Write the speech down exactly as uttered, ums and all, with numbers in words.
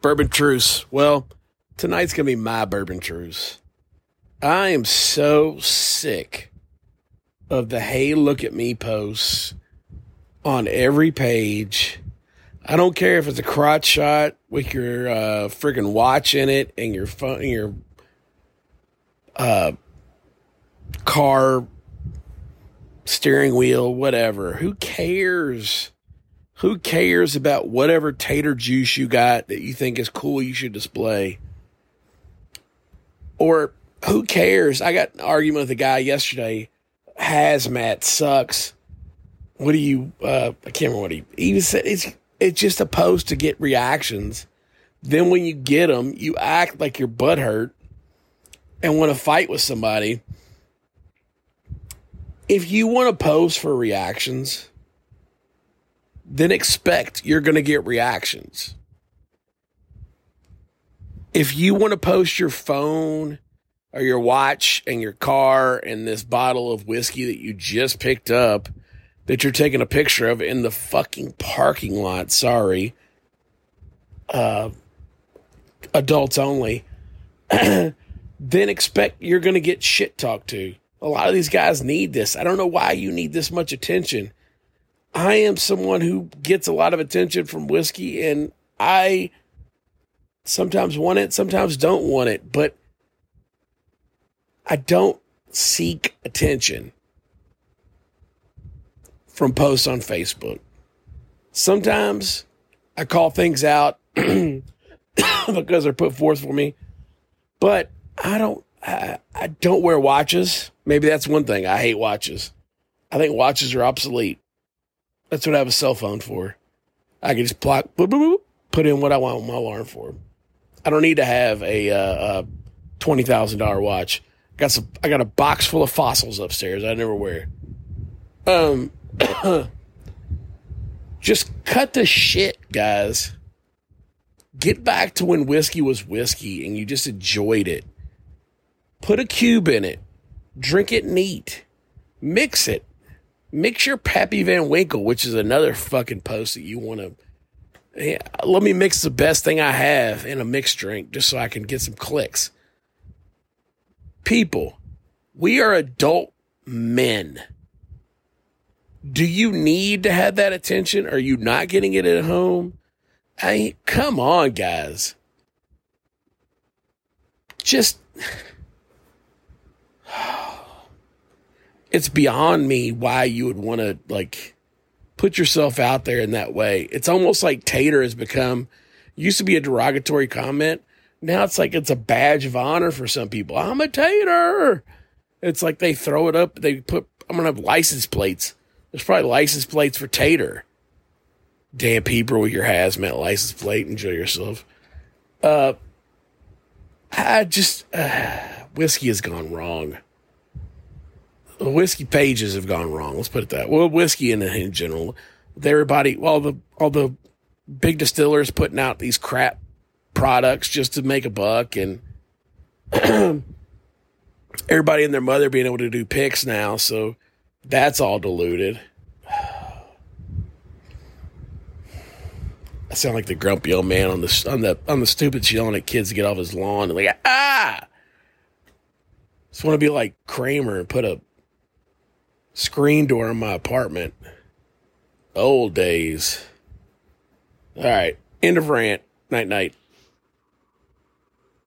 Bourbon Truce. Well, tonight's going to be my Bourbon Truce. I am so sick of the hey, look at me posts on every page. I don't care if it's a crotch shot with your uh, freaking watch in it and your phone, and your uh, car steering wheel, whatever. Who cares? Who cares about whatever tater juice you got that you think is cool you should display? Or who cares? I got an argument with a guy yesterday. Hazmat sucks. What do you, uh, I can't remember what he, he said. It's, it's just a post to get reactions. Then when you get them, you act like your butt hurt and want to fight with somebody. If you want to post for reactions, then expect you're going to get reactions. If you want to post your phone or your watch and your car and this bottle of whiskey that you just picked up that you're taking a picture of in the fucking parking lot, sorry, uh, adults only, then expect you're going to get shit talked to. A lot of these guys need this. I don't know why you need this much attention. I am someone who gets a lot of attention from whiskey, and I sometimes want it, sometimes don't want it, but I don't seek attention from posts on Facebook. Sometimes I call things out because they're put forth for me, but I don't, I, I don't wear watches. Maybe that's one thing. I hate watches. I think watches are obsolete. That's what I have a cell phone for. I can just pluck, boop, boop, boop, put in what I want my alarm for. I don't need to have a, uh, a twenty thousand dollars watch. Got some, I got a box full of fossils upstairs I never wear. Um, just cut the shit, guys. Get back to when whiskey was whiskey and you just enjoyed it. Put a cube in it. Drink it neat. Mix it. Mix your Pappy Van Winkle, which is another fucking post that you want to... Yeah, let me mix the best thing I have in a mixed drink just so I can get some clicks. People, we are adult men. Do you need to have that attention? Are you not getting it at home? I mean, come on, guys. Just... It's beyond me why you would want to, like, put yourself out there in that way. It's almost like tater has become, used to be a derogatory comment. Now it's like it's a badge of honor for some people. I'm a tater. It's like they throw it up. They put, I'm going to have license plates. There's probably license plates for tater. Damn people with your hazmat license plate. Enjoy yourself. Uh, I just, uh, whiskey has gone wrong. The whiskey pages have gone wrong. Let's put it that. Well, whiskey in, in general, everybody, all the all the big distillers putting out these crap products just to make a buck, and everybody and their mother being able to do picks now, so that's all diluted. I sound like the grumpy old man on the on the on the stupid yelling at kids to get off his lawn and like ah. Just want to be like Kramer and put a screen door in my apartment. Old days. All right. End of rant. Night, night.